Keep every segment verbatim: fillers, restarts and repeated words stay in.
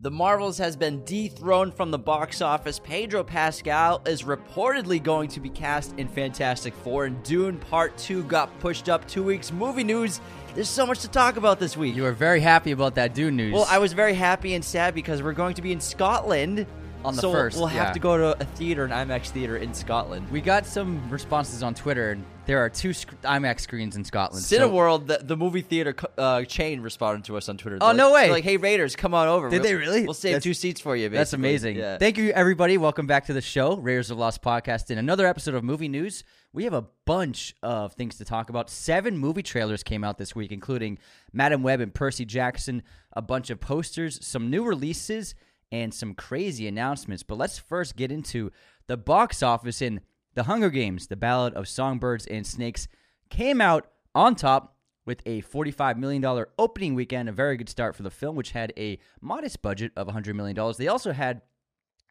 The Marvels has been dethroned from the box office. Pedro Pascal is reportedly going to be cast in Fantastic Four, and Dune Part two got pushed up two weeks. Movie news, there's so much to talk about this week. You were very happy about that Dune news. Well, I was very happy and sad because we're going to be in Scotland on the so first. We'll have yeah. to go to a theater, an IMAX theater in Scotland. We got some responses on Twitter, and there are two sc- IMAX screens in Scotland. Cineworld, so. the, the movie theater co- uh, chain, responded to us on Twitter. They're oh, like, no way. They're like, hey, Raiders, come on over. Did we'll, they really? We'll save that's, two seats for you, basically. That's amazing. Yeah. Thank you, everybody. Welcome back to the show, Raiders of the Lost Podcast. In another episode of Movie News, we have a bunch of things to talk about. Seven movie trailers came out this week, including Madam Web and Percy Jackson, a bunch of posters, some new releases, and some crazy announcements. But let's first get into the box office. In The Hunger Games, The Ballad of Songbirds and Snakes came out on top with a forty-five million dollars opening weekend, a very good start for the film, which had a modest budget of one hundred million dollars. They also had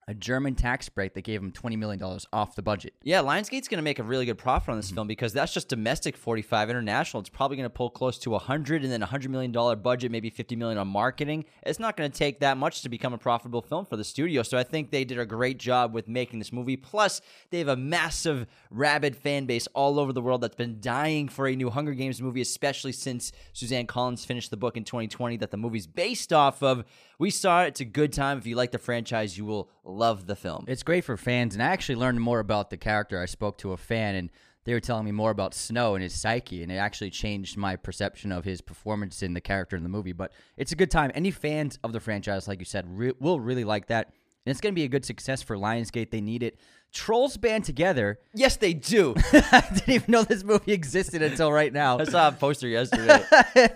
a German tax break that gave them twenty million dollars off the budget. Yeah, Lionsgate's going to make a really good profit on this mm-hmm. film because that's just domestic forty-five. International, it's probably going to pull close to one hundred, and then one hundred million dollars budget, maybe fifty million dollars on marketing. It's not going to take that much to become a profitable film for the studio. So I think they did a great job with making this movie. Plus, they have a massive, rabid fan base all over the world that's been dying for a new Hunger Games movie, especially since Suzanne Collins finished the book in twenty twenty that the movie's based off of. We saw it. It's a good time. If you like the franchise, you will love the film. It's great for fans, and I actually learned more about the character. I spoke to a fan, and they were telling me more about Snow and his psyche, and it actually changed my perception of his performance in the character in the movie. But it's a good time. Any fans of the franchise, like you said, re- will really like that, and it's going to be a good success for Lionsgate. They need it. Trolls Band Together. Yes, they do. I didn't even know this movie existed until right now. I saw a poster yesterday.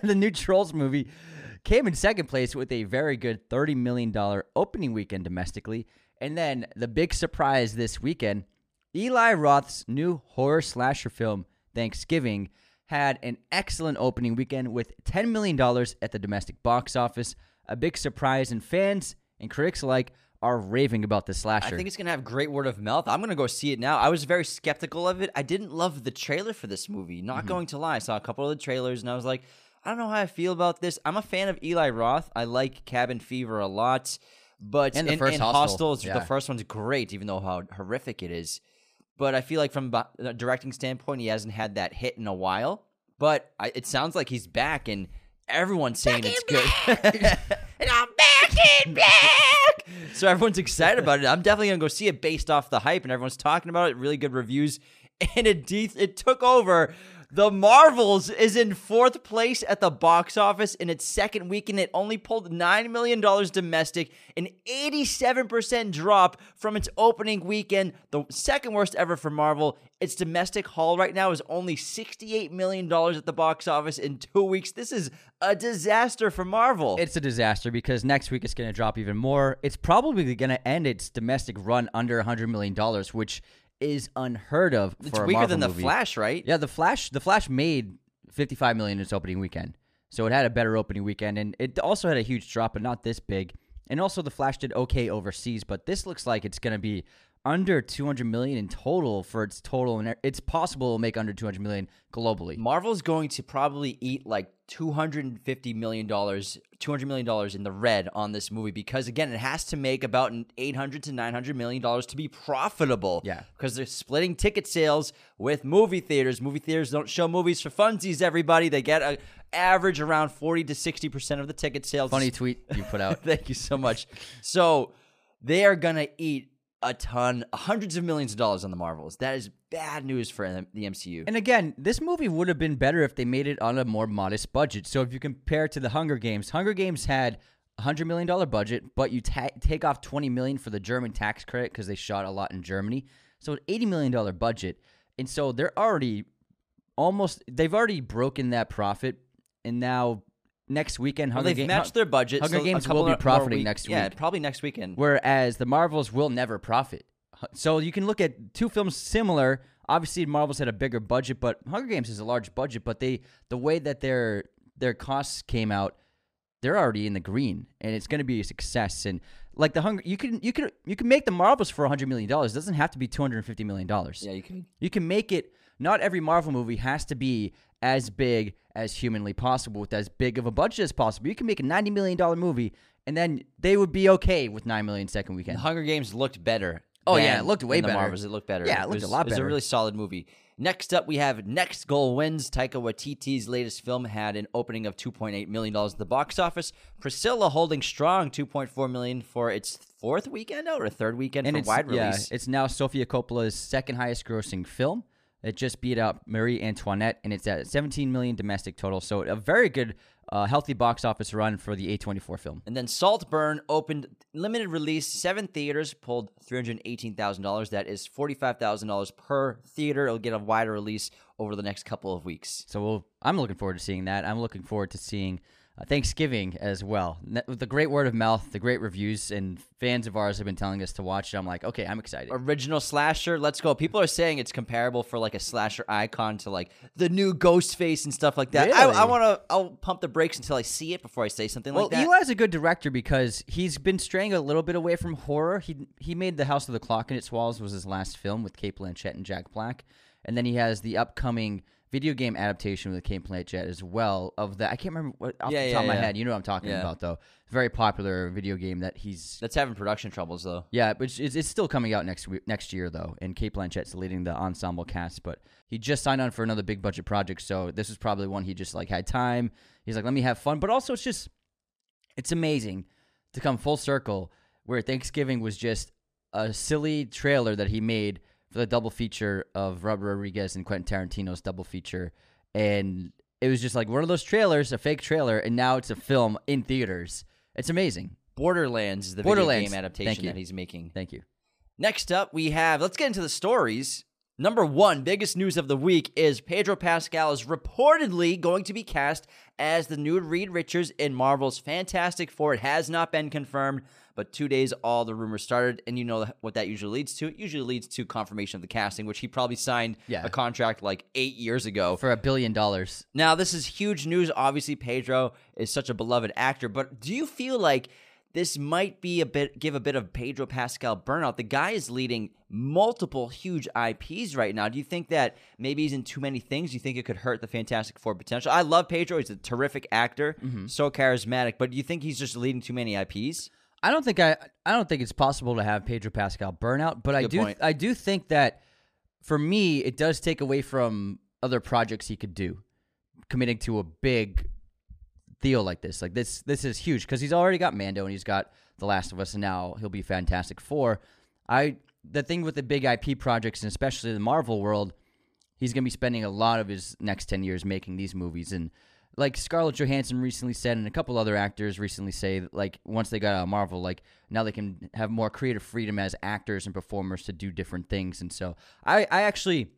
The new Trolls movie came in second place with a very good thirty million dollars opening weekend domestically. And then the big surprise this weekend, Eli Roth's new horror slasher film, Thanksgiving, had an excellent opening weekend with ten million dollars at the domestic box office. A big surprise, and fans and critics alike are raving about the slasher. I think it's going to have great word of mouth. I'm going to go see it now. I was very skeptical of it. I didn't love the trailer for this movie, not mm-hmm. going to lie. I saw a couple of the trailers, and I was like, I don't know how I feel about this. I'm a fan of Eli Roth. I like Cabin Fever a lot, but and the in, first in Hostel, Hostel yeah. the first one's great, even though how horrific it is. But I feel like from a directing standpoint, he hasn't had that hit in a while. But I, it sounds like he's back, and everyone's saying back it's good. And I'm back in black. So everyone's excited about it. I'm definitely gonna go see it based off the hype, and everyone's talking about it. Really good reviews, and it de- it took over. The Marvels is in fourth place at the box office in its second weekend. It only pulled nine million dollars domestic, an eighty-seven percent drop from its opening weekend, the second worst ever for Marvel. Its domestic haul right now is only sixty-eight million dollars at the box office in two weeks. This is a disaster for Marvel. It's a disaster because next week it's going to drop even more. It's probably going to end its domestic run under one hundred million dollars, which is unheard of for a Marvel movie. It's weaker than The Flash, right? Yeah, The Flash The Flash made fifty-five million dollars in its opening weekend. So it had a better opening weekend, and it also had a huge drop, but not this big. And also The Flash did okay overseas, but this looks like it's going to be under two hundred million dollars in total for its total, and it's possible it'll make under two hundred million dollars globally. Marvel's going to probably eat like two hundred fifty million dollars, two hundred million dollars in the red on this movie because, again, it has to make about eight hundred to nine hundred million dollars to be profitable. Yeah. Because they're splitting ticket sales with movie theaters. Movie theaters don't show movies for funsies, everybody. They get an average around forty to sixty percent of the ticket sales. Funny tweet you put out. Thank you so much. So they are going to eat a ton, hundreds of millions of dollars on the Marvels. That is bad news for the M C U. And again, this movie would have been better if they made it on a more modest budget. So if you compare it to The Hunger Games, Hunger Games had a one hundred million dollars budget, but you ta- take off twenty million dollars for the German tax credit because they shot a lot in Germany. So an eighty million dollars budget. And so they're already almost, they've already broken that profit. And now next weekend, Hunger well, they've Game, matched their budget. Hunger so Games will be profiting week, next week. Yeah, probably next weekend. Whereas the Marvels will never profit. So you can look at two films similar. Obviously, Marvels had a bigger budget, but Hunger Games is a large budget. But they, the way that their their costs came out, they're already in the green, and it's going to be a success. And like the Hunger, you can you can you can make the Marvels for one hundred million dollars. It doesn't have to be two hundred fifty million dollars. Yeah, you can. You can make it. Not every Marvel movie has to be as big as humanly possible with as big of a budget as possible. You can make a ninety million dollars movie and then they would be okay with nine million second weekend. The Hunger Games looked better. Oh, yeah, it looked way better. The Marvels, it looked better. Yeah, it looked a lot better. It was a really solid movie. Next up, we have Next Goal Wins. Taika Waititi's latest film had an opening of two point eight million dollars at the box office. Priscilla holding strong two point four million dollars for its fourth weekend out or third weekend for wide release. Yeah, it's now Sofia Coppola's second highest grossing film. It just beat out Marie Antoinette, and it's at seventeen million dollars domestic total. So a very good, uh, healthy box office run for the A twenty-four film. And then Saltburn opened limited release, seven theaters, pulled three hundred eighteen thousand dollars. That is forty-five thousand dollars per theater. It'll get a wider release over the next couple of weeks. So we'll, I'm looking forward to seeing that. I'm looking forward to seeing uh, Thanksgiving as well. The great word of mouth, the great reviews, and fans of ours have been telling us to watch it. I'm like, okay, I'm excited. Original slasher, let's go. People are saying it's comparable for like a slasher icon to like the new Ghostface and stuff like that. Really? I, I want to, I'll pump the brakes until I see it before I say something well, like that. Well, Eli's a good director because he's been straying a little bit away from horror. He he made The House of the Clock and Its Walls was his last film with Cate Blanchett and Jack Black. And then he has the upcoming video game adaptation with Cate Blanchett as well of that. I can't remember what off yeah, the top yeah, of my yeah. head. You know what I'm talking yeah. about, though. Very popular video game that he's... That's having production troubles, though. Yeah, but it's, it's still coming out next week, next year, though, and Cate Blanchett's leading the ensemble cast, but he just signed on for another big-budget project, so this is probably one he just, like, had time. He's like, let me have fun, but also it's just... It's amazing to come full circle where Thanksgiving was just a silly trailer that he made for the double feature of Robert Rodriguez and Quentin Tarantino's double feature. And it was just like one of those trailers, a fake trailer, and now it's a film in theaters. It's amazing. Borderlands is the Borderlands. video game adaptation that he's making. Thank you. Next up, we have, let's get into the stories. Number one, biggest news of the week is Pedro Pascal is reportedly going to be cast as the new Reed Richards in Marvel's Fantastic Four. It has not been confirmed, but two days all the rumors started, and you know what that usually leads to. It usually leads to confirmation of the casting, which he probably signed yeah. a contract like eight years ago. For a billion dollars. Now, this is huge news. Obviously, Pedro is such a beloved actor, but do you feel like this might be a bit give a bit of Pedro Pascal burnout? The guy is leading multiple huge I Ps right now. Do you think that maybe he's in too many things? Do you think it could hurt the Fantastic Four potential? I love Pedro. He's a terrific actor, mm-hmm. so charismatic. But do you think he's just leading too many I Ps? I don't think I I don't think it's possible to have Pedro Pascal burnout, but Good I do point. I do think that for me it does take away from other projects he could do, committing to a big deal like this. Like this this is huge because he's already got Mando and he's got The Last of Us and now he'll be Fantastic Four. I the thing with the big I P projects and especially the Marvel world, he's going to be spending a lot of his next ten years making these movies. And like Scarlett Johansson recently said and a couple other actors recently say that like once they got out of Marvel, like now they can have more creative freedom as actors and performers to do different things. And so I, I actually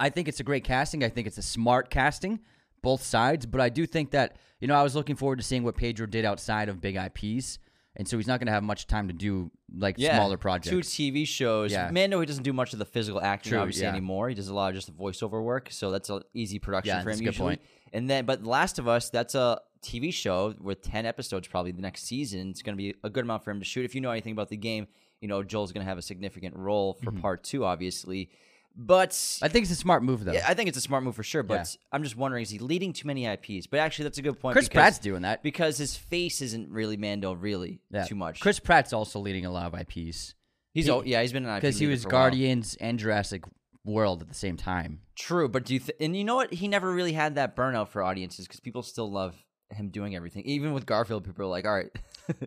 I think it's a great casting. I think it's a smart casting. Both sides, but I do think that, you know, I was looking forward to seeing what Pedro did outside of big I Ps, and so he's not going to have much time to do, like, yeah, smaller projects. Two T V shows. Yeah. Mando, he doesn't do much of the physical acting, True, obviously, yeah. anymore. He does a lot of just the voiceover work, so that's an easy production yeah, for him usually. Yeah, that's a good point. And then, but The Last of Us, that's a T V show with ten episodes probably the next season. It's going to be a good amount for him to shoot. If you know anything about the game, you know, Joel's going to have a significant role for mm-hmm. part two, obviously. But I think it's a smart move, though. Yeah, I think it's a smart move for sure, but yeah. I'm just wondering, is he leading too many I Ps? But actually, that's a good point. Chris because, Pratt's doing that. Because his face isn't really Mando really yeah. too much. Chris Pratt's also leading a lot of I Ps. He's he, Yeah, he's been an I P because he was Guardians and Jurassic World at the same time. True, but do you... Th- and you know what? He never really had that burnout for audiences because people still love him doing everything. Even with Garfield, people are like, all right.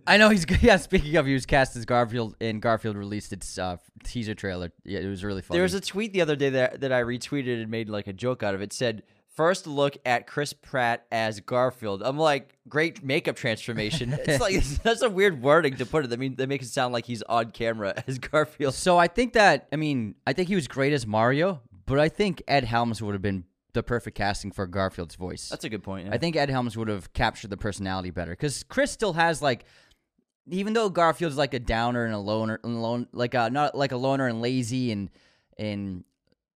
I know he's yeah. Speaking of, he was cast as Garfield, and Garfield released its uh, teaser trailer. Yeah, it was really funny. There was a tweet the other day that that I retweeted and made like a joke out of it. It said, "First look at Chris Pratt as Garfield." I'm like, great makeup transformation. It's like that's a weird wording to put it. I mean, that makes it sound like he's on camera as Garfield. So I think that I mean I think he was great as Mario, but I think Ed Helms would have been the perfect casting for Garfield's voice. That's a good point. Yeah. I think Ed Helms would have captured the personality better because Chris still has like, even though Garfield's like a downer and a loner, and lone, like a, not like a loner and lazy and and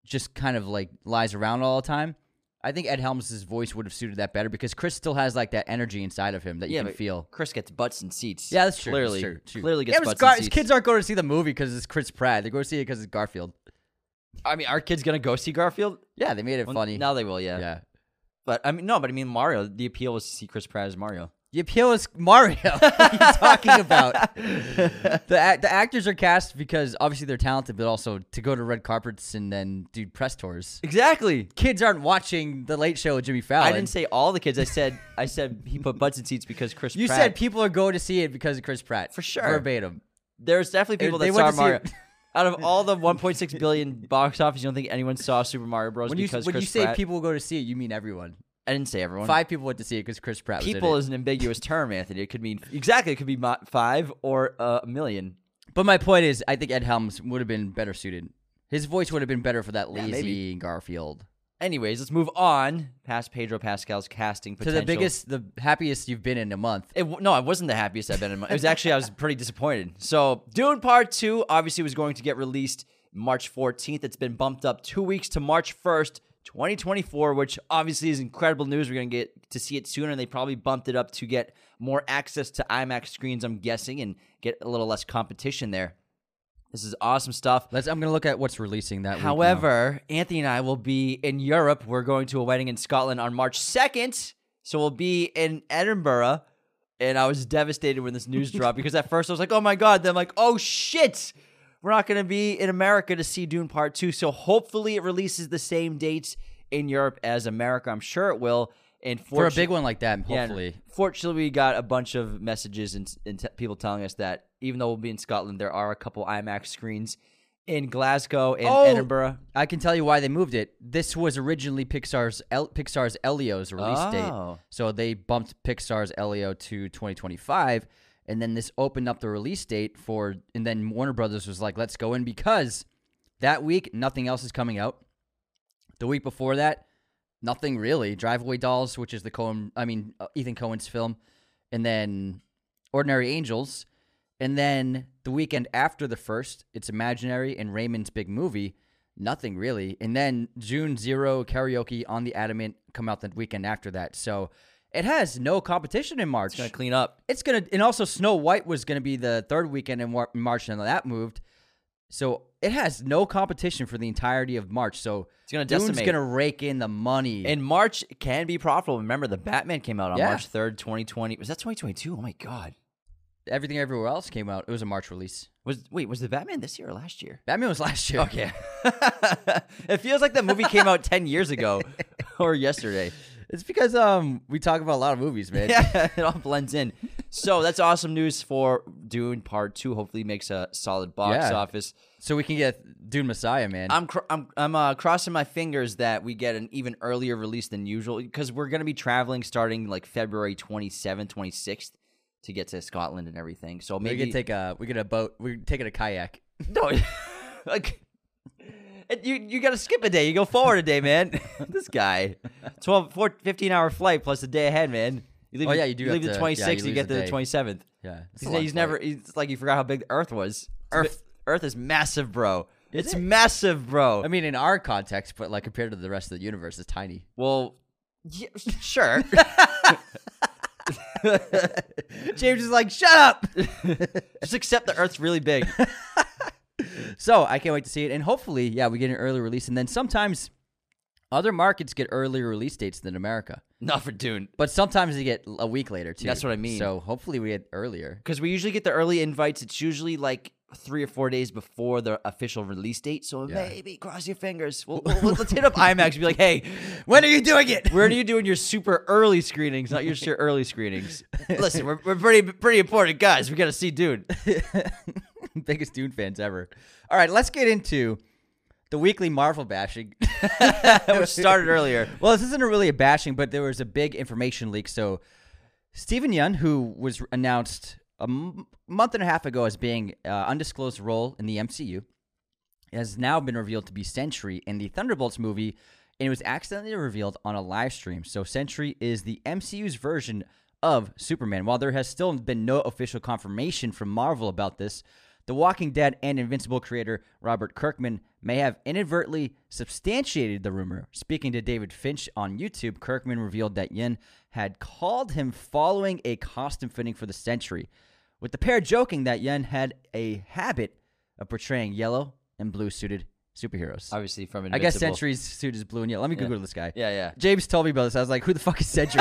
just kind of like lies around all the time. I think Ed Helms' voice would have suited that better because Chris still has like that energy inside of him that you yeah, can feel. Chris gets butts and seats. Yeah, that's true. Clearly, that's true, true. clearly gets yeah, butts Gar- and seats. Kids aren't going to see the movie because it's Chris Pratt. They go to see it because it's Garfield. I mean, are kids gonna go see Garfield? Yeah, they made it well, funny. Now they will, yeah. Yeah. But I mean, no, but I mean, Mario. The appeal was to see Chris Pratt as Mario. The appeal is Mario. What are you talking about? the The actors are cast because obviously they're talented, but also to go to red carpets and then do press tours. Exactly. Kids aren't watching The Late Show with Jimmy Fallon. I didn't say all the kids. I said I said he put butts in seats because Chris you Pratt. You said people are going to see it because of Chris Pratt. For sure. Verbatim. There's definitely people it, that saw Mario. Out of all the one point six billion box office, you don't think anyone saw Super Mario Bros. When you, because when Chris you Pratt, say people will go to see it, you mean everyone. I didn't say everyone. Five people went to see it because Chris Pratt was people in it. Is an ambiguous term, Anthony. It could mean exactly. It could be five or uh, a million. But my point is, I think Ed Helms would have been better suited. His voice would have been better for that lazy yeah, Garfield. Anyways, let's move on past Pedro Pascal's casting potential. To the biggest, the happiest you've been in a month. It, no, I wasn't the happiest I've been in a month. It was actually, I was pretty disappointed. So Dune Part two obviously was going to get released March fourteenth. It's been bumped up two weeks to March first, twenty twenty-four, which obviously is incredible news. We're going to get to see it sooner, and they probably bumped it up to get more access to IMAX screens, I'm guessing, and get a little less competition there. This is awesome stuff. Let's, I'm going to look at what's releasing that However, week now. Anthony and I will be in Europe. We're going to a wedding in Scotland on March second, so we'll be in Edinburgh, and I was devastated when this news dropped because at first I was like, oh, my God. Then I'm like, oh, shit. We're not going to be in America to see Dune Part two, so hopefully it releases the same dates in Europe as America. I'm sure it will. And for a big one like that, hopefully. Yeah, fortunately, we got a bunch of messages and, and t- people telling us that even though we'll be in Scotland, there are a couple IMAX screens in Glasgow and oh, Edinburgh. I can tell you why they moved it. This was originally Pixar's El- Pixar's Elio's release oh. date, so they bumped Pixar's Elio to twenty twenty-five, and then this opened up the release date for. And then Warner Brothers was like, "Let's go in," because that week nothing else is coming out. The week before that. Nothing really. Drive Away Dolls, which is the Coen, I mean uh, Ethan Coen's film, and then Ordinary Angels, and then the weekend after the first, it's Imaginary and Raymond's Big Movie. Nothing really, and then June Zero, Karaoke on the Adamant come out the weekend after that. So it has no competition in March. It's gonna clean up. It's gonna, and also Snow White was gonna be the third weekend in March, and that moved. So it has no competition for the entirety of March. So it's gonna Dune's decimate. Gonna rake in the money. And March can be profitable. Remember, the Batman came out on yeah. March third, twenty twenty. Was that twenty twenty-two? Oh my God! Everything Everywhere Else came out. It was a March release. Was wait was the Batman this year or last year? Batman was last year. Okay. It feels like that movie came out ten years ago or yesterday. It's because um we talk about a lot of movies, man. Yeah, it all blends in. So that's awesome news for Dune Part Two. Hopefully, makes a solid box yeah. office, so we can get Dune Messiah, man. I'm cr- I'm I'm uh, crossing my fingers that we get an even earlier release than usual because we're gonna be traveling starting like February twenty-seventh, twenty-sixth to get to Scotland and everything. So maybe we can take a we get a boat. We're taking a kayak. No, like. You you got to skip a day. You go forward a day, man. This guy. twelve, four, fifteen-hour flight plus a day ahead, man. You leave, oh, yeah, you do. You leave to, the twenty-sixth, yeah, you, you get to the twenty-seventh. Yeah. He's, he's never – it's like you forgot how big the Earth was. Earth Earth is massive, bro. Is it's it? massive, bro. I mean, in our context, but like compared to the rest of the universe, it's tiny. Well, yeah, sure. James is like, shut up. Just accept the Earth's really big. So I can't wait to see it. And hopefully, yeah, we get an early release. And then sometimes other markets get earlier release dates than America. Not for Dune. But sometimes they get a week later, too. That's what I mean. So hopefully we get earlier. Because we usually get the early invites. It's usually like three or four days before the official release date. So yeah. maybe cross your fingers. We'll, we'll, let's hit up IMAX and be like, hey, when are you doing it? Where are you doing your super early screenings, not your super early screenings? Listen, we're, we're pretty, pretty important guys. We got to see Dune. Biggest Dune fans ever. All right, let's get into the weekly Marvel bashing. Which started earlier. Well, this isn't really a bashing, but there was a big information leak. So Steven Yeun, who was announced a m- month and a half ago as being an uh, undisclosed role in the M C U, has now been revealed to be Sentry in the Thunderbolts movie, and it was accidentally revealed on a live stream. So Sentry is the M C U's version of Superman. While there has still been no official confirmation from Marvel about this, The Walking Dead and Invincible creator Robert Kirkman may have inadvertently substantiated the rumor. Speaking to David Finch on YouTube, Kirkman revealed that Yeun had called him following a costume fitting for the Sentry, with the pair joking that Yeun had a habit of portraying yellow and blue-suited superheroes. Obviously from Invincible. I guess Sentry's suit is blue and yellow. Let me yeah. Google this guy. Yeah, yeah. James told me about this. I was like, who the fuck is Sentry?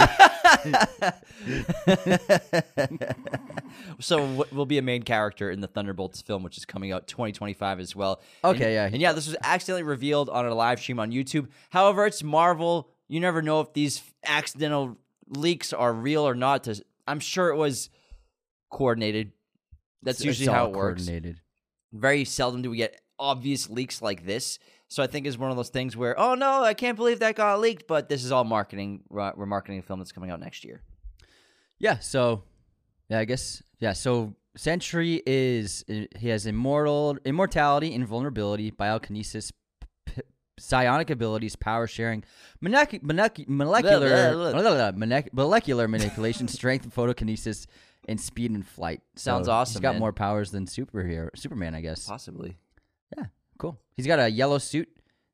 So we'll be a main character in the Thunderbolts film, which is coming out twenty twenty-five as well. Okay, and, yeah. And yeah, this was accidentally revealed on a live stream on YouTube. However, it's Marvel. You never know if these accidental leaks are real or not. To, I'm sure it was coordinated. That's it's, usually it's how it works. Coordinated. Very seldom do we get obvious leaks like this. So I think it's one of those things where, oh, no, I can't believe that got leaked, but this is all marketing. We're marketing a film that's coming out next year. Yeah, so, yeah, I guess, yeah, so Sentry is, he has immortal, immortality, invulnerability, biokinesis, p- psionic abilities, power sharing, molecu- molecu- molecular, molecular, molecular manipulation, strength, photokinesis, and speed and flight. Sounds so awesome, He's got man. more powers than superhero, Superman, I guess. Possibly. Yeah. Cool. He's got a yellow suit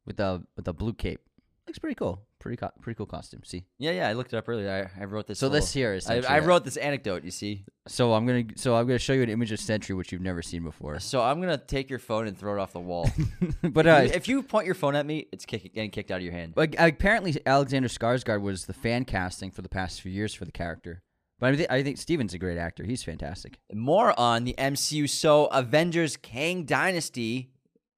with a with a blue cape. Looks pretty cool. Pretty co- pretty cool costume. See? Yeah, yeah. I looked it up earlier. I, I wrote this. So little, this here is. I, I wrote this anecdote. You see? So I'm gonna so I'm gonna show you an image of Sentry which you've never seen before. So I'm gonna take your phone and throw it off the wall. But uh, if, you, if you point your phone at me, it's kick, getting kicked out of your hand. Like, apparently, Alexander Skarsgård was the fan casting for the past few years for the character. But I, th- I think Steven's a great actor. He's fantastic. More on the M C U. So Avengers Kang Dynasty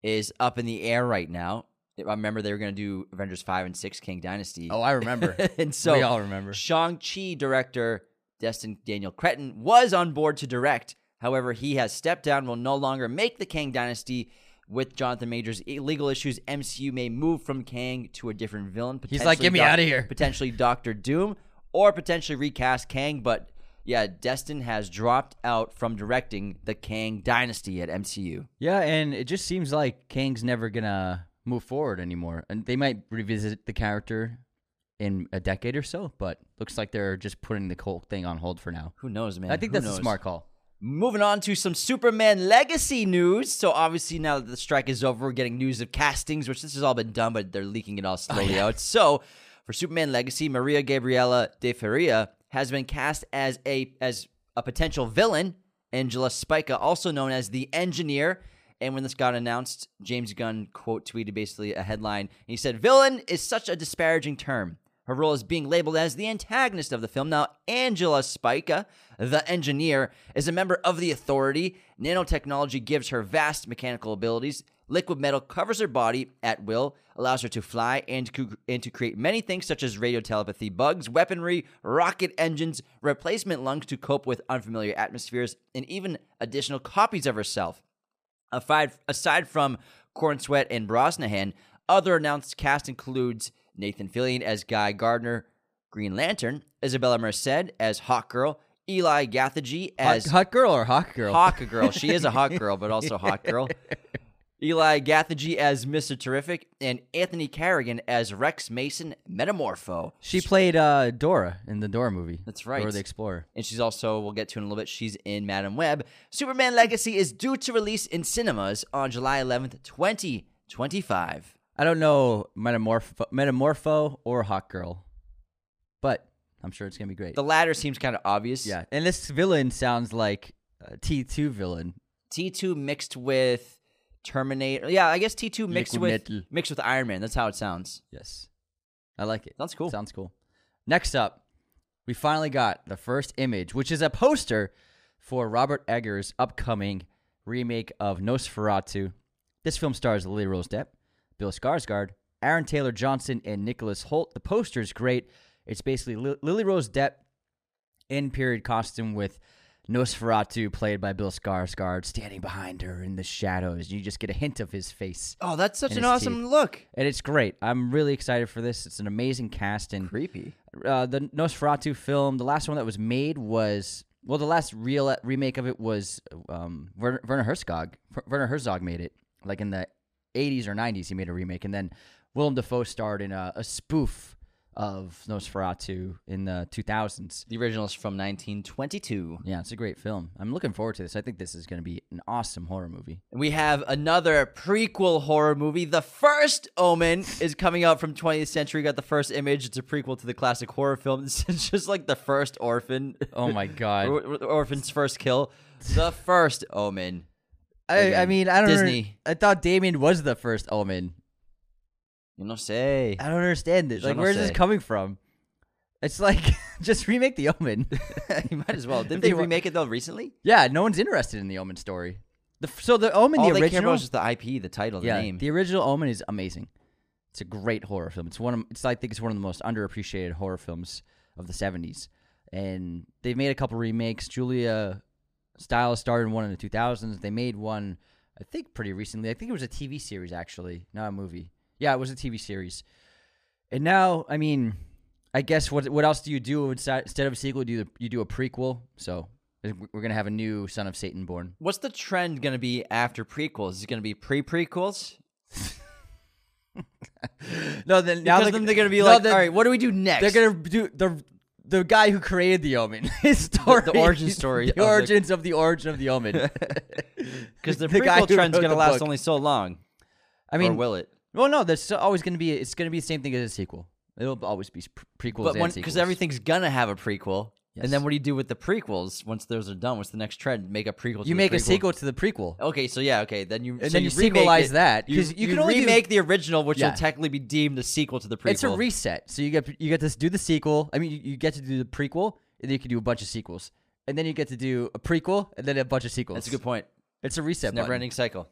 is up in the air right now. I remember they were going to do Avengers five and six, Kang Dynasty. Oh, I remember. And so we all remember. Shang-Chi director Destin Daniel Cretton was on board to direct. However, he has stepped down, will no longer make the Kang Dynasty. With Jonathan Majors' legal issues, M C U may move from Kang to a different villain. He's like, get me doc- out of here. Potentially Doctor Doom, or potentially recast Kang. But yeah, Destin has dropped out from directing the Kang Dynasty at M C U. Yeah, and it just seems like Kang's never going to move forward anymore. And they might revisit the character in a decade or so, but looks like they're just putting the whole thing on hold for now. Who knows, man? I think Who that's knows? a smart call. Moving on to some Superman Legacy news. So obviously now that the strike is over, we're getting news of castings, which this has all been done, but they're leaking it all slowly oh, yeah. out. So for Superman Legacy, Maria Gabriela de Faria has been cast as a as a potential villain, Angela Spica, also known as the Engineer. And when this got announced, James Gunn, quote, tweeted basically a headline. He said, villain is such a disparaging term. Her role is being labeled as the antagonist of the film. Now, Angela Spica, the Engineer, is a member of the Authority. Nanotechnology gives her vast mechanical abilities. Liquid metal covers her body at will, allows her to fly and, co- and to create many things such as radio telepathy, bugs, weaponry, rocket engines, replacement lungs to cope with unfamiliar atmospheres, and even additional copies of herself. Aside, aside from Cornsweet and Brosnahan, other announced cast includes Nathan Fillion as Guy Gardner, Green Lantern, Isabella Merced as Hawkgirl, Eli Gathegi as... Hot, hot girl or hawk girl? Hawk girl. She is a hawk girl, but also hot girl. Eli Gathegi as Mister Terrific, and Anthony Carrigan as Rex Mason, Metamorpho. She played uh, Dora in the Dora movie. That's right. Dora the Explorer. And she's also, we'll get to in a little bit, she's in Madam Web. Superman Legacy is due to release in cinemas on July eleventh, twenty twenty-five. I don't know Metamorpho, Metamorpho or Hot Girl, but I'm sure it's going to be great. The latter seems kind of obvious. Yeah, and this villain sounds like a T two villain. T two mixed with... Terminator. Yeah, I guess T two mixed Liquid with metal. mixed with Iron Man. That's how it sounds. Yes. I like it. Sounds cool. Sounds cool. Next up, we finally got the first image, which is a poster for Robert Eggers' upcoming remake of Nosferatu. This film stars Lily Rose Depp, Bill Skarsgård, Aaron Taylor Johnson, and Nicholas Hoult. The poster is great. It's basically Li- Lily Rose Depp in period costume with Nosferatu, played by Bill Skarsgård, standing behind her in the shadows. You just get a hint of his face. Oh, that's such an awesome teeth. look. And it's great. I'm really excited for this. It's an amazing cast. And creepy. Uh, the Nosferatu film, the last one that was made was, well, the last real remake of it was um, Werner, Werner Herzog. Werner Herzog made it, like in the eighties or nineties, he made a remake. And then Willem Dafoe starred in a, a spoof of Nosferatu in the two thousands. The original is from nineteen twenty-two. Yeah, it's a great film. I'm looking forward to this. I think this is going to be an awesome horror movie. We have another prequel horror movie. The First Omen is coming out from twentieth century. We got the first image. It's a prequel to the classic horror film. It's just like The First Orphan. Oh my God. or- Orphan's First Kill. The First Omen. I, I mean, I don't Disney. Know. I thought Damien was the first Omen. You know, say I don't understand this. Like, where's this coming from? It's like, just remake The Omen. You might as well. Didn't they, they remake it, though, recently? Yeah, no one's interested in The Omen story. The, so The Omen, All the original... All they care about is the I P, the title, yeah, the name. The original Omen is amazing. It's a great horror film. It's one of, it's, I think it's one of the most underappreciated horror films of the seventies. And they've made a couple remakes. Julia Stiles starred in one in the two thousands. They made one, I think, pretty recently. I think it was a T V series, actually, not a movie. Yeah, it was a T V series. And now, I mean... I guess what what else do you do inside, instead of a sequel? You do, you do a prequel. So we're going to have a new Son of Satan born. What's the trend going to be after prequels? Is it going to be pre-prequels? No, then now they're, then they're going to be no, like, then, all right, what do we do next? They're going to do the the guy who created The Omen. His story. The, the origin story. The of origins the... of the origin of The Omen. Because the, the prequel trend's going to last book. only so long. I mean, or will it? Well, no, there's always going to be, it's going to be the same thing as a sequel. It'll always be pre- prequels but when, and sequels. Because everything's going to have a prequel. Yes. And then what do you do with the prequels once those are done? What's the next trend? Make a prequel to you the make prequel. a sequel to the prequel. Okay, so yeah, okay. Then you, and so then you, you sequelize it, that. You, you, you can only remake do, the original, which yeah. will technically be deemed a sequel to the prequel. It's a reset. So you get you get to do the sequel. I mean, you, you get to do the prequel, and then you can do a bunch of sequels. And then you get to do a prequel, and then a bunch of sequels. That's a good point. It's a reset. It's a never-ending cycle.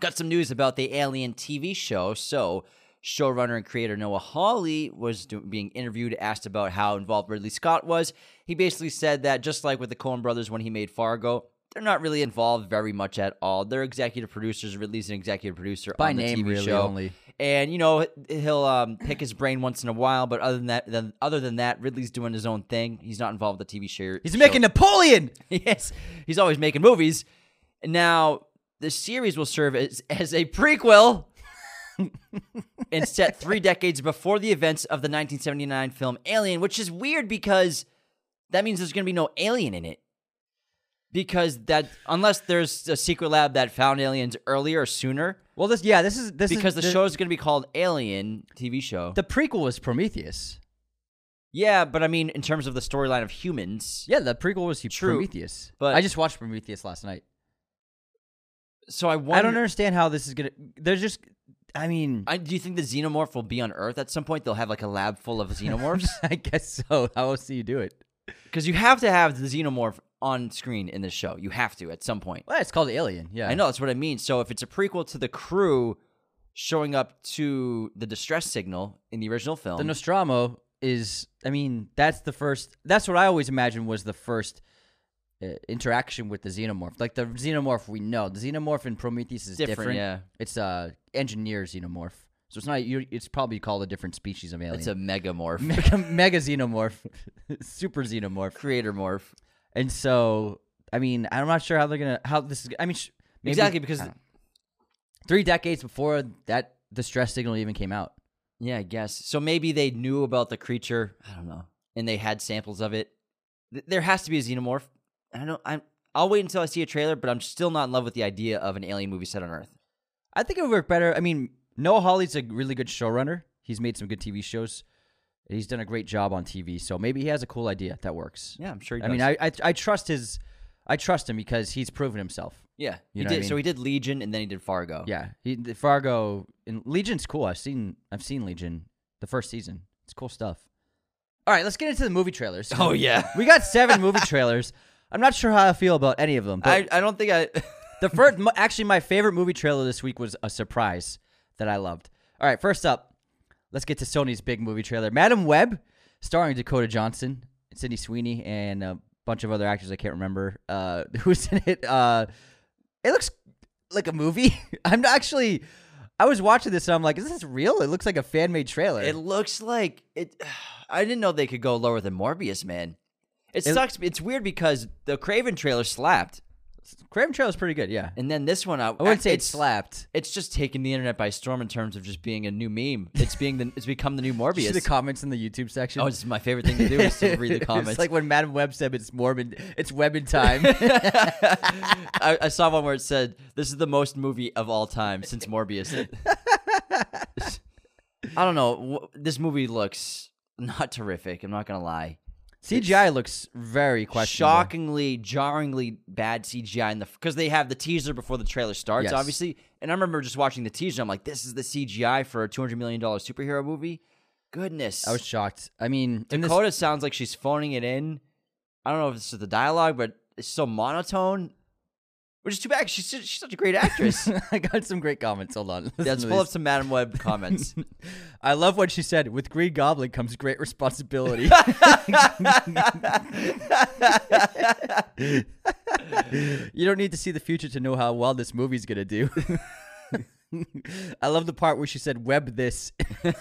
Got some news about the Alien T V show, so... Showrunner and creator Noah Hawley was do- being interviewed, asked about how involved Ridley Scott was. He basically said that just like with the Coen brothers when he made Fargo, they're not really involved very much at all. They're executive producers. Ridley's an executive producer by on name, the T V really show. Only. And, you know, he'll um, pick his brain once in a while, but other than that, then, other than that, Ridley's doing his own thing. He's not involved with the T V show. He's making Napoleon! Yes, he's always making movies. Now, the series will serve as, as a prequel... and set three decades before the events of the nineteen seventy-nine film Alien, which is weird because that means there's going to be no alien in it. Because that, unless there's a secret lab that found aliens earlier or sooner. Well, this yeah, this is this because is, the show is going to be called Alien T V show. The prequel was Prometheus. Yeah, but I mean, in terms of the storyline of humans, yeah, the prequel was true, Prometheus. But I just watched Prometheus last night, so I wonder, I don't understand how this is going to. There's just. I mean... I, do you think the xenomorph will be on Earth at some point? They'll have like a lab full of xenomorphs? I guess so. How else do you do it? Because you have to have the xenomorph on screen in this show. You have to at some point. Well, it's called Alien, yeah. I know, that's what I mean. So if it's a prequel to the crew showing up to the distress signal in the original film... The Nostromo is... I mean, that's the first... That's what I always imagined was the first... Uh, interaction with the xenomorph. Like the xenomorph we know. The xenomorph in Prometheus is different. different. Yeah. It's a engineer xenomorph. So it's not, you, it's probably called a different species of alien. It's a megamorph. Mega, mega xenomorph. Super xenomorph. Creator morph. And so, I mean, I'm not sure how they're going to, how this is, I mean, sh- maybe, exactly, because three decades before that, the distress signal even came out. Yeah, I guess. So maybe they knew about the creature. I don't know. And they had samples of it. Th- there has to be a xenomorph. I don't. I'm. I'll wait until I see a trailer, but I'm still not in love with the idea of an alien movie set on Earth. I think it would work better. I mean, Noah Hawley's a really good showrunner. He's made some good T V shows. He's done a great job on T V, so maybe he has a cool idea that works. Yeah, I'm sure he does. I mean, I I, I trust his. I trust him because he's proven himself. Yeah, you know he did. I mean? So he did Legion, and then he did Fargo. Yeah, he did Fargo. And Legion's cool. I've seen. I've seen Legion, the first season. It's cool stuff. All right, let's get into the movie trailers. Oh yeah, we got seven movie trailers. I'm not sure how I feel about any of them. But I, I don't think I... the first, actually, my favorite movie trailer this week was a surprise that I loved. All right, first up, let's get to Sony's big movie trailer. Madam Web, starring Dakota Johnson, Sydney Sweeney, and a bunch of other actors I can't remember uh, who's in it. Uh, it looks like a movie. I'm actually... I was watching this, and I'm like, is this real? It looks like a fan-made trailer. It looks like... it. I didn't know they could go lower than Morbius, man. It, it sucks. It's weird because the Craven trailer slapped. Craven trailer's pretty good, yeah. And then this one, I, I wouldn't say it slapped. It's just taken the internet by storm in terms of just being a new meme. It's being the, it's become the new Morbius. You see the comments in the YouTube section? Oh, it's my favorite thing to do is to read the comments. It's like when Madam Web said it's Morbid, it's Web in time. I, I saw one where it said, "This is the most movie of all time since Morbius." I don't know. This movie looks not terrific. I'm not gonna lie. C G I it's looks very questionable. Shockingly, jarringly bad C G I in the because they have the teaser before the trailer starts, yes. obviously. And I remember just watching the teaser. I'm like, this is the C G I for a two hundred million dollars superhero movie. goodness. I was shocked. I mean, Dakota this- sounds like she's phoning it in. I don't know if it's the dialogue, but it's so monotone. Which is too bad. She's she's such a great actress. I got some great comments. Hold on. Let's pull up some Madam Web comments. I love what she said. With Green Goblin comes great responsibility. You don't need to see the future to know how well this movie's gonna do. I love the part where she said web this. I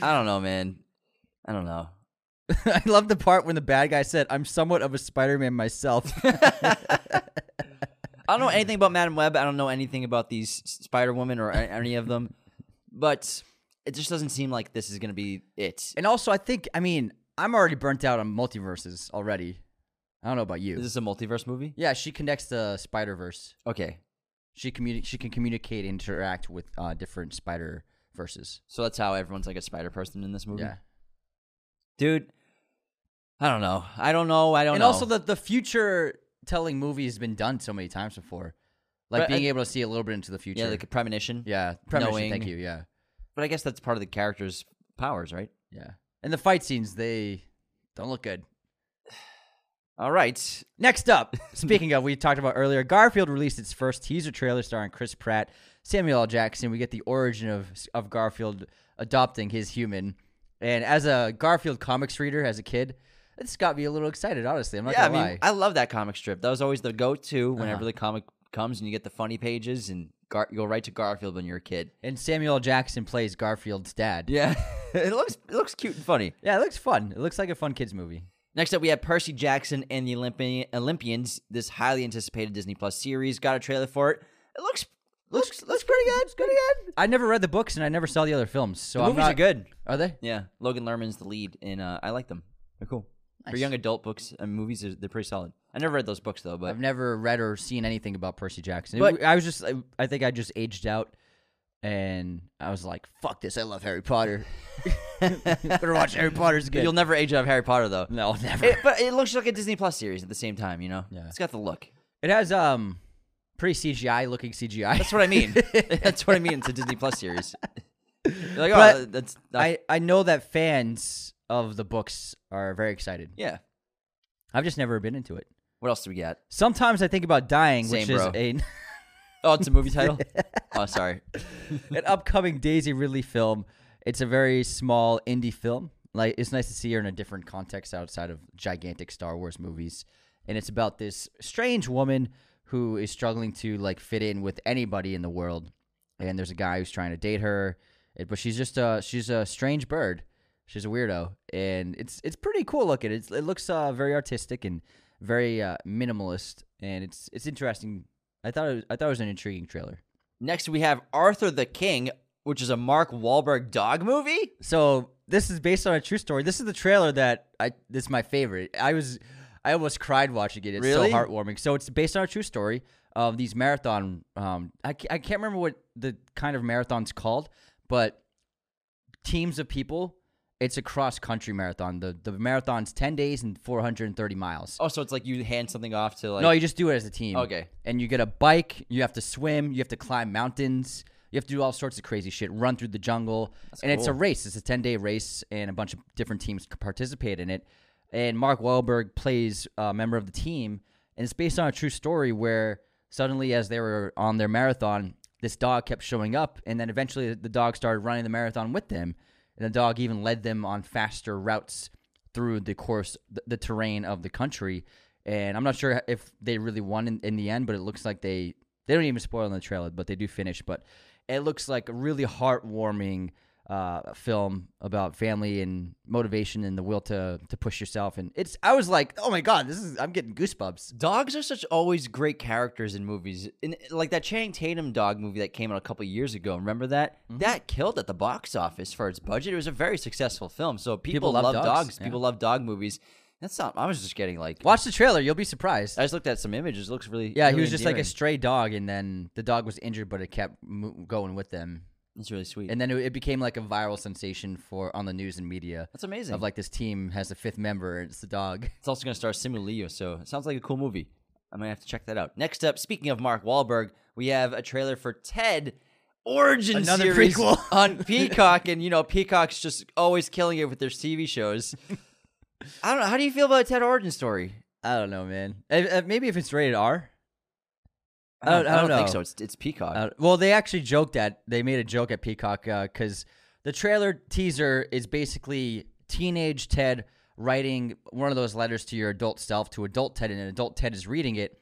don't know, man. I don't know. I love the part when the bad guy said, I'm somewhat of a Spider-Man myself. I don't know anything about Madam Web. I don't know anything about these Spider-Woman or any of them. But it just doesn't seem like this is going to be it. And also, I think, I mean, I'm already burnt out on multiverses already. I don't know about you. Is this a multiverse movie? Yeah, she connects the Spider-Verse. Okay. She communi- She can communicate and interact with uh, different Spider-Verses. So that's how everyone's like a Spider-Person in this movie? Yeah. Dude, I don't know. I don't know. I don't and know. And also, the, the future-telling movie has been done so many times before. Like, but being I, able to see a little bit into the future. Yeah, like a premonition. Yeah, premonition, knowing. Thank you, yeah. But I guess that's part of the character's powers, right? Yeah. And the fight scenes, they don't look good. All right. Next up, speaking of, we talked about earlier, Garfield released its first teaser trailer starring Chris Pratt, Samuel L. Jackson. We get the origin of of Garfield adopting his human. And as a Garfield comics reader, as a kid, this got me a little excited, honestly. I'm not yeah, gonna I mean, lie. I love that comic strip. That was always the go-to whenever uh-huh. the comic comes and you get the funny pages, and Gar- you go right to Garfield when you're a kid. And Samuel L. Jackson plays Garfield's dad. Yeah. it looks it looks cute and funny. Yeah, it looks fun. It looks like a fun kids movie. Next up, we have Percy Jackson and the Olympi- Olympians, this highly anticipated Disney Plus series. Got a trailer for it. It looks Looks looks pretty good. It's pretty good. I never read the books and I never saw the other films. So the movies I'm not, are good. Are they? Yeah. Logan Lerman's the lead, and uh, I like them. They're cool. Nice. For young adult books and movies, they're pretty solid. I never read those books though, but I've never read or seen anything about Percy Jackson. But I was just, I, I think I just aged out, and I was like, "Fuck this! I love Harry Potter. Better watch Harry Potter's again." You'll never age out of Harry Potter though. No, never. It, but it looks like a Disney Plus series at the same time. You know, yeah. It's got the look. It has um. Pretty C G I looking C G I. That's what I mean. That's what I mean. It's a Disney Plus series. Like, oh, that's, that's... I, I know that fans of the books are very excited. Yeah. I've just never been into it. What else do we got? Sometimes I think about dying, Same, which is bro. a... Oh, it's a movie title? Oh, sorry. An upcoming Daisy Ridley film. It's a very small indie film. Like, it's nice to see her in a different context outside of gigantic Star Wars movies. And it's about this strange woman who is struggling to, like, fit in with anybody in the world. And there's a guy who's trying to date her. It, but she's just a, she's a strange bird. She's a weirdo. And it's it's pretty cool looking. It's, it looks uh, very artistic and very uh, minimalist. And it's it's interesting. I thought it was, I thought it was an intriguing trailer. Next, we have Arthur the King, which is a Mark Wahlberg dog movie. So this is based on a true story. This is the trailer that I this is my favorite. I was... I almost cried watching it. It's really? So heartwarming. So it's based on a true story of these marathon. Um, I, c- I can't remember what the kind of marathon's called, but teams of people. It's a cross-country marathon. The the marathon's ten days and four hundred thirty miles. Oh, so it's like you hand something off to like... No, you just do it as a team. Okay. And you get a bike. You have to swim. You have to climb mountains. You have to do all sorts of crazy shit. Run through the jungle. That's and cool. It's a race. It's a ten-day race, and a bunch of different teams participate in it. And Mark Wahlberg plays a member of the team, and it's based on a true story where suddenly as they were on their marathon, this dog kept showing up, and then eventually the dog started running the marathon with them, and the dog even led them on faster routes through the course, the, the terrain of the country. And I'm not sure if they really won in, in the end, but it looks like they – they don't even spoil in the trailer, but they do finish. But it looks like a really heartwarming – Uh, film about family and motivation and the will to to push yourself, and it's I was like, oh my god, this is I'm getting goosebumps. Dogs are such always great characters in movies, and like that Channing Tatum dog movie that came out a couple years ago. Remember that? Mm-hmm. That killed at the box office for its budget. It was a very successful film, so people, people love, love dogs. dogs. Yeah. People love dog movies. That's not. I was just getting like watch the trailer. You'll be surprised. I just looked at some images. It looks really yeah. Really he was endearing. Just like a stray dog, and then the dog was injured, but it kept mo- going with them. It's really sweet. And then it, it became like a viral sensation for on the news and media. That's amazing. Of like this team has a fifth member and it's the dog. It's also going to star Simu Liu, so it sounds like a cool movie. I might have to check that out. Next up, speaking of Mark Wahlberg, we have a trailer for Ted, origin Another series prequel. on Peacock, and you know Peacock's just always killing it with their T V shows. I don't know. How do you feel about Ted Origin Story? I don't know, man. Uh, maybe if it's rated R. I don't, I don't, I don't, I don't know. think so. It's, it's Peacock. Uh, well, they actually joked at they made a joke at Peacock because uh, the trailer teaser is basically teenage Ted writing one of those letters to your adult self to adult Ted, and an adult Ted is reading it,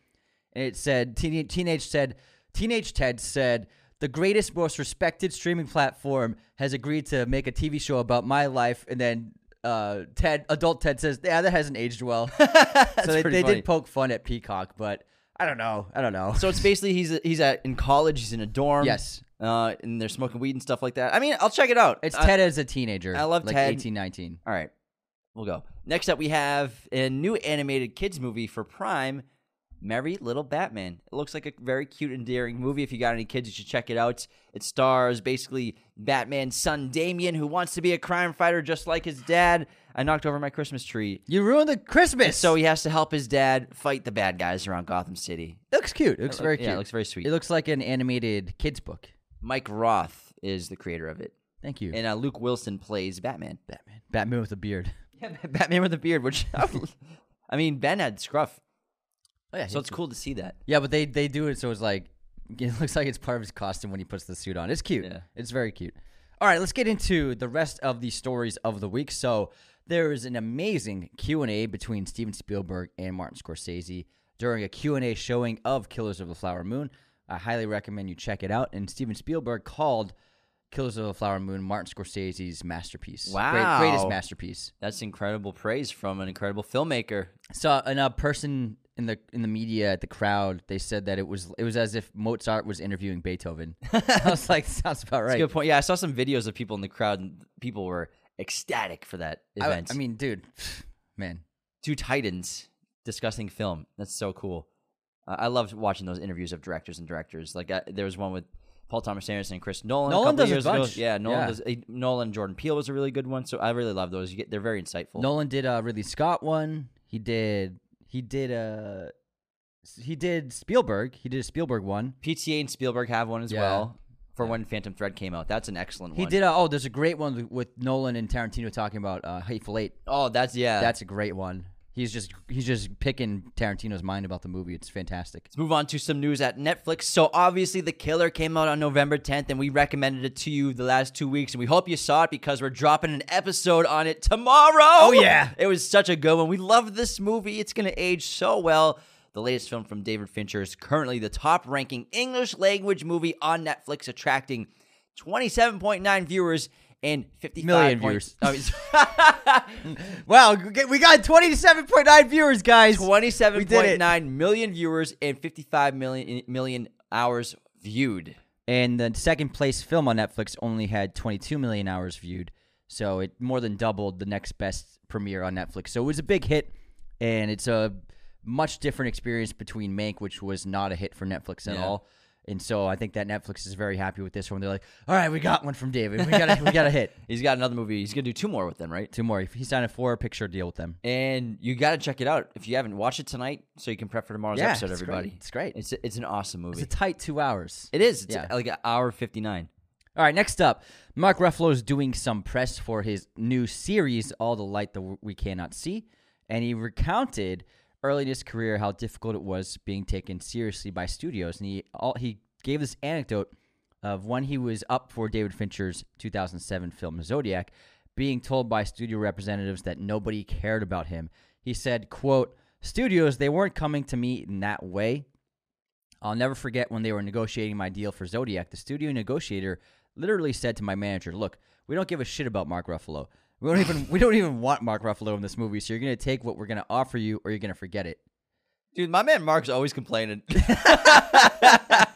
and it said teen, teenage said teenage Ted said. The greatest, most respected streaming platform has agreed to make a T V show about my life, and then uh, Ted, adult Ted, says, "Yeah, that hasn't aged well." So they, they did poke fun at Peacock, but I don't know, I don't know. So it's basically he's a, he's at in college, he's in a dorm, yes, uh, and they're smoking weed and stuff like that. I mean, I'll check it out. It's I, Ted as a teenager. I love like Ted, eighteen, nineteen. All right, we'll go. Next up, we have a new animated kids movie for Prime. Merry Little Batman. It looks like a very cute, endearing movie. If you got any kids, you should check it out. It stars basically Batman's son, Damian, who wants to be a crime fighter just like his dad. I knocked over my Christmas tree. You ruined the Christmas! And so he has to help his dad fight the bad guys around Gotham City. It looks cute. It looks it very look, cute. Yeah, it looks very sweet. It looks like an animated kids book. Mike Roth is the creator of it. Thank you. And uh, Luke Wilson plays Batman. Batman. Batman with a beard. Yeah, Batman with a beard, which... I mean, Ben had scruff. Oh, yeah, so it's cool to see that. Yeah, but they, they do it so it's like, it looks like it's part of his costume when he puts the suit on. It's cute. Yeah. It's very cute. All right, let's get into the rest of the stories of the week. So there is an amazing Q and A between Steven Spielberg and Martin Scorsese during a Q and A showing of Killers of the Flower Moon. I highly recommend you check it out. And Steven Spielberg called Killers of the Flower Moon Martin Scorsese's masterpiece. Wow. Great, greatest masterpiece. That's incredible praise from an incredible filmmaker. So and a person... In the in the media at the crowd, they said that it was it was as if Mozart was interviewing Beethoven. I was like, sounds about right. That's a good point. Yeah, I saw some videos of people in the crowd, and people were ecstatic for that event. I, I mean, dude, man, two titans discussing film. That's so cool. Uh, I loved watching those interviews of directors and directors. Like I, there was one with Paul Thomas Anderson and Chris Nolan. Nolan a does years a bunch. Ago. Yeah, Nolan yeah. does. He, Nolan and Jordan Peele was a really good one. So I really love those. You get, they're very insightful. Nolan did a Ridley Scott one. He did. He did a, uh, he did Spielberg. He did a Spielberg one. P T A and Spielberg have one as yeah. well for yeah. when Phantom Thread came out. That's an excellent he one. He did. A, oh, there's a great one with Nolan and Tarantino talking about uh, Hateful Eight. Oh, that's yeah. That's a great one. He's just he's just picking Tarantino's mind about the movie. It's fantastic. Let's move on to some news at Netflix. So obviously, The Killer came out on November tenth, and we recommended it to you the last two weeks, and we hope you saw it because we're dropping an episode on it tomorrow. Oh yeah, it was such a good one. We love this movie. It's gonna age so well. The latest film from David Fincher is currently the top-ranking English-language movie on Netflix, attracting twenty-seven point nine viewers. And fifty-five million viewers. Wow, we got twenty-seven point nine viewers, guys. twenty-seven point nine million viewers and fifty-five million hours viewed. And the second place film on Netflix only had twenty-two million hours viewed. So it more than doubled the next best premiere on Netflix. So it was a big hit, and it's a much different experience between Mank, which was not a hit for Netflix at yeah. all. And so I think that Netflix is very happy with this one. They're like, all right, we got one from David. We got a, we got a hit. He's got another movie. He's going to do two more with them, right? Two more. He signed a four-picture deal with them. And you got to check it out. If you haven't, watch it tonight so you can prep for tomorrow's yeah, episode, it's everybody. Great. It's great. It's a, it's an awesome movie. It's a tight two hours. It is. It's yeah. a, like an hour fifty-nine. All right, next up, Mark Ruffalo's doing some press for his new series, All the Light That We Cannot See. And he recounted... early in his career, how difficult it was being taken seriously by studios. And he all, he gave this anecdote of when he was up for David Fincher's two thousand seven film Zodiac, being told by studio representatives that nobody cared about him. He said, quote, studios, they weren't coming to me in that way. I'll never forget when they were negotiating my deal for Zodiac, the studio negotiator literally said to my manager, look, we don't give a shit about Mark Ruffalo. We don't even we don't even want Mark Ruffalo in this movie, so you're gonna take what we're gonna offer you, or you're gonna forget it. Dude, my man Mark's always complaining. I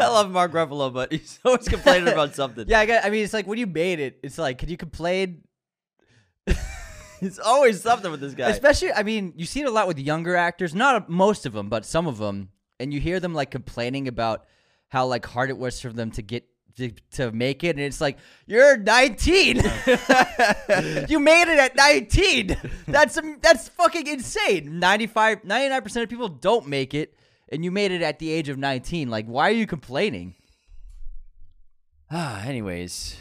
love Mark Ruffalo, but he's always complaining about something. Yeah, I got. I mean, it's like when you made it, it's like, can you complain? It's always something with this guy. Especially, I mean, you see it a lot with younger actors. Not most of them, but some of them, and you hear them like complaining about how like hard it was for them to get. To, to make it, and it's like, you're nineteen. You made it at nineteen. That's that's fucking insane. ninety-five, ninety-nine percent of people don't make it, and you made it at the age of nineteen. Like, why are you complaining? Ah, anyways.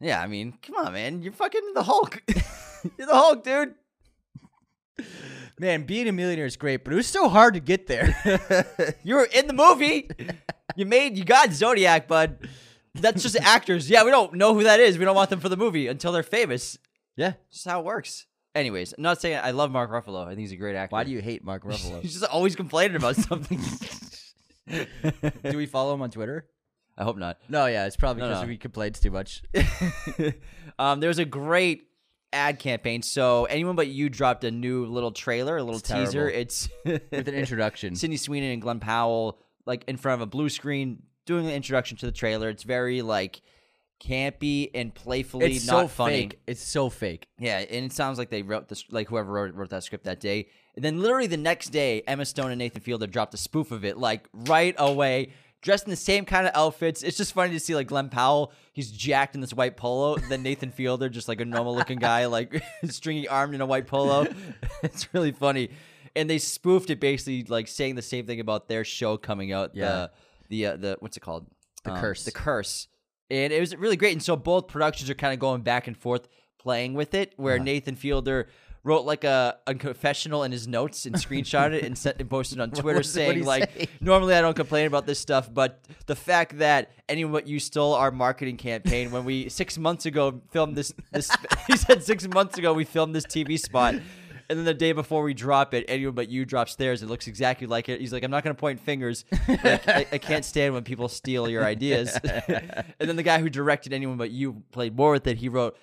Yeah, I mean, come on, man. You're fucking the Hulk. You're the Hulk, dude. Man, being a millionaire is great, but it was so hard to get there. You were in the movie. You made, you got Zodiac, bud. That's just actors. Yeah, we don't know who that is. We don't want them for the movie until they're famous. Yeah. That's how it works. Anyways, I'm not saying I love Mark Ruffalo. I think he's a great actor. Why do you hate Mark Ruffalo? He's just always complaining about something. Do we follow him on Twitter? I hope not. No, yeah, it's probably because no, no. we complained too much. um, there was a great ad campaign. So Anyone But You dropped a new little trailer, a little it's teaser. Terrible. It's with an introduction. Sydney Sweeney and Glenn Powell, like in front of a blue screen, doing an introduction to the trailer. It's very like campy and playfully it's not so funny. Fake. It's so fake. Yeah, and it sounds like they wrote this, like whoever wrote, wrote that script that day. And then literally the next day, Emma Stone and Nathan Fielder dropped a spoof of it, like right away. Dressed in the same kind of outfits. It's just funny to see, like, Glenn Powell, he's jacked in this white polo. And then Nathan Fielder, just, like, a normal-looking guy, like, stringy-armed in a white polo. It's really funny. And they spoofed it, basically, like, saying the same thing about their show coming out. Yeah. The, the, uh, the what's it called? The um, Curse. The Curse. And it was really great. And so both productions are kind of going back and forth playing with it, where uh-huh. Nathan Fielder wrote like a, a confessional in his notes and screenshot it and sent and posted on Twitter was, saying like, saying? normally I don't complain about this stuff, but the fact that Anyone But You stole our marketing campaign when we six months ago filmed this, this he said six months ago we filmed this T V spot. And then the day before we drop it, Anyone But You drops theirs. It looks exactly like it. He's like, I'm not going to point fingers. I, I, I can't stand when people steal your ideas. And then the guy who directed Anyone But You played more with it. He wrote,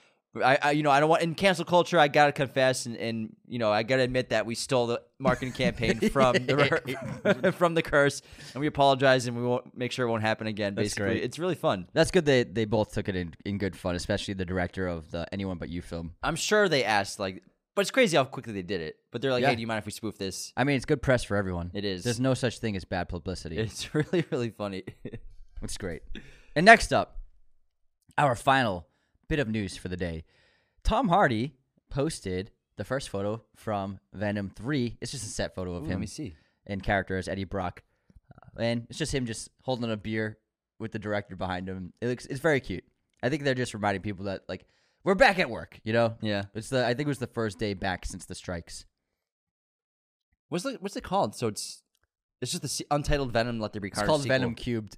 I, I, you know, I don't want in cancel culture. I gotta confess, and, and you know, I gotta admit that we stole the marketing campaign from the, from the Curse, and we apologize, and we won't make sure it won't happen again. Basically, it's really fun. That's good. They they both took it in, in good fun, especially the director of the Anyone But You film. I'm sure they asked, like, but it's crazy how quickly they did it. But they're like, yeah. hey, do you mind if we spoof this? I mean, it's good press for everyone. It is. There's no such thing as bad publicity. It's really really funny. It's great. And next up, our final bit of news for the day. Tom Hardy posted the first photo from Venom three. It's just a set photo of Ooh, him. Let me see. In character as Eddie Brock. Uh, and it's just him just holding a beer with the director behind him. It looks it's very cute. I think they're just reminding people that like we're back at work, you know? Yeah. It's the I think it was the first day back since the strikes. What's the, what's it called? So it's it's just the untitled Venom Let There Be Carnage. It's called sequel. Venom Cubed.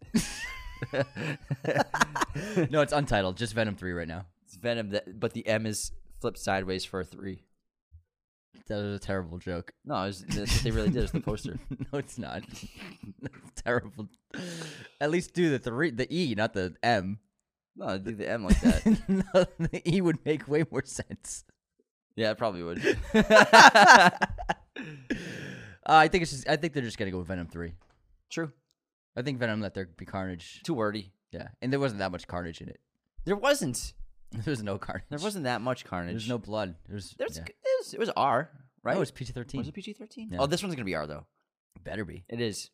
No, it's untitled. Just Venom three right now. It's Venom, that, but the M is flipped sideways for a three. That was a terrible joke. No, it was, that's what they really did. It's the poster. No, it's not. That's terrible. At least do the three, the E, not the M. No, do the M like that. No, the E would make way more sense. Yeah, it probably would. uh, I think it's just. I think they're just gonna go with Venom three. True. I think Venom Let There Be Carnage. Too wordy. Yeah. And there wasn't that much carnage in it. There wasn't. There was no carnage. There wasn't that much carnage. There's no blood. There's, There's, yeah. it, was, it was R, right? No, it was P G thirteen. Was it P G thirteen? Yeah. Oh, this one's going to be R, though. It better be. It is.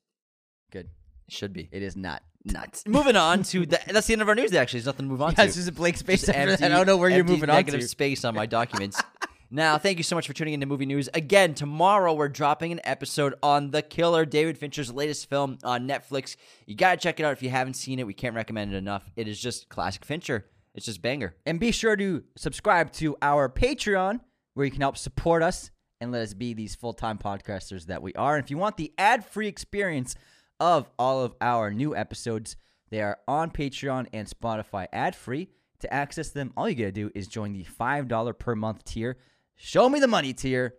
Good. It should be. It is not. Nuts. Moving on to the, that's the end of our news, actually. There's nothing to move on yeah, to. This is a blank space. Empty, I don't know where you're moving on to. Negative space on my documents. Now, thank you so much for tuning into Movie News. Again, tomorrow we're dropping an episode on The Killer, David Fincher's latest film on Netflix. You got to check it out if you haven't seen it. We can't recommend it enough. It is just classic Fincher. It's just banger. And be sure to subscribe to our Patreon where you can help support us and let us be these full-time podcasters that we are. And if you want the ad-free experience of all of our new episodes, they are on Patreon and Spotify ad-free. To access them, all you got to do is join the five dollars per month tier. Show me the money tier.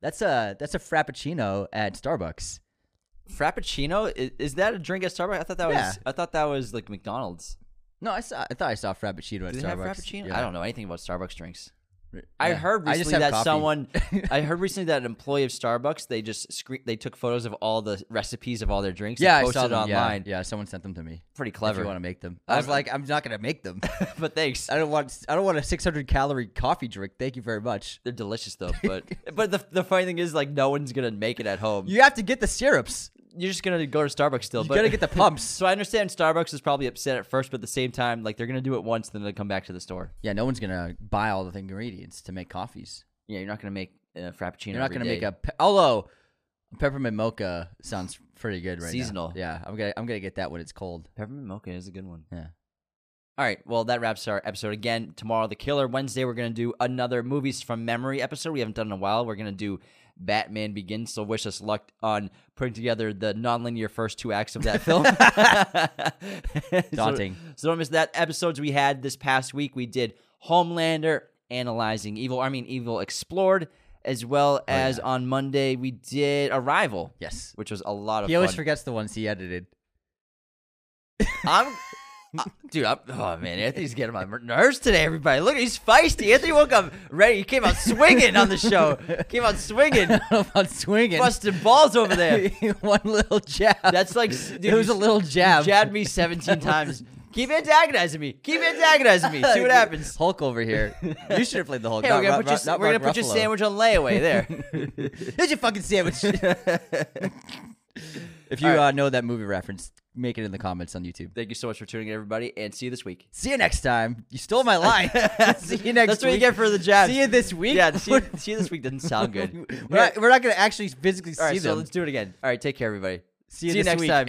That's a that's a frappuccino at Starbucks. Frappuccino is, is that a drink at Starbucks? I thought that yeah. was I thought that was like McDonald's. No, I saw I thought I saw frappuccino Do at they Starbucks. Have frappuccino? Yeah. I don't know anything about Starbucks drinks. Yeah. I heard recently I that coffee. someone I heard recently that an employee of Starbucks they just screen, they took photos of all the recipes of all their drinks. Yeah, and posted I saw them online. Yeah, yeah, someone sent them to me. Pretty clever. If you want to make them? I was like, I'm not gonna make them, but thanks. I don't want I don't want a six hundred calorie coffee drink. Thank you very much. They're delicious though. But but the the funny thing is like no one's gonna make it at home. You have to get the syrups. You're just gonna go to Starbucks still. You but, gotta get the pumps. So I understand Starbucks is probably upset at first, but at the same time, like they're gonna do it once, then they come back to the store. Yeah, no one's gonna buy all the ingredients to make coffees. Yeah, you're not gonna make a frappuccino. You're not every gonna day. make a pe- although peppermint mocha sounds pretty good right Seasonal. now. Seasonal. Yeah, I'm gonna I'm gonna get that when it's cold. Peppermint mocha is a good one. Yeah. All right, well, that wraps our episode. Again, tomorrow, The Killer. Wednesday, we're going to do another Movies from Memory episode we haven't done in a while. We're going to do Batman Begins, so wish us luck on putting together the nonlinear first two acts of that film. Daunting. So, so don't miss that. Episodes we had this past week, we did Homelander, Analyzing Evil, I mean Evil Explored, as well as oh, yeah. on Monday we did Arrival. Yes. Which was a lot of he fun. He always forgets the ones he edited. I'm... Uh, dude, I'm, oh man, Anthony's getting on my nerves today, everybody. Look, he's feisty. Anthony woke up ready. He came out swinging on the show. Came out swinging. I don't know about swinging. Busted balls over there. One little jab. That's like, dude, it was a little jab. Jabbed me seventeen times. Keep antagonizing me. Keep antagonizing me. See what happens. Hulk over here. You should have played the Hulk. Hey, not, we're going to put, your, put your sandwich on layaway there. Here's your fucking sandwich. If you right. uh, know that movie reference, make it in the comments on YouTube. Thank you so much for tuning in, everybody, and see you this week. See you next time. You stole my line. See you next That's week. That's what you get for the job. See you this week? Yeah, see you, see you this week doesn't sound good. we're not, we're not going to actually physically All see right, them. So let's do it again. All right, take care, everybody. See you, see you next week. time.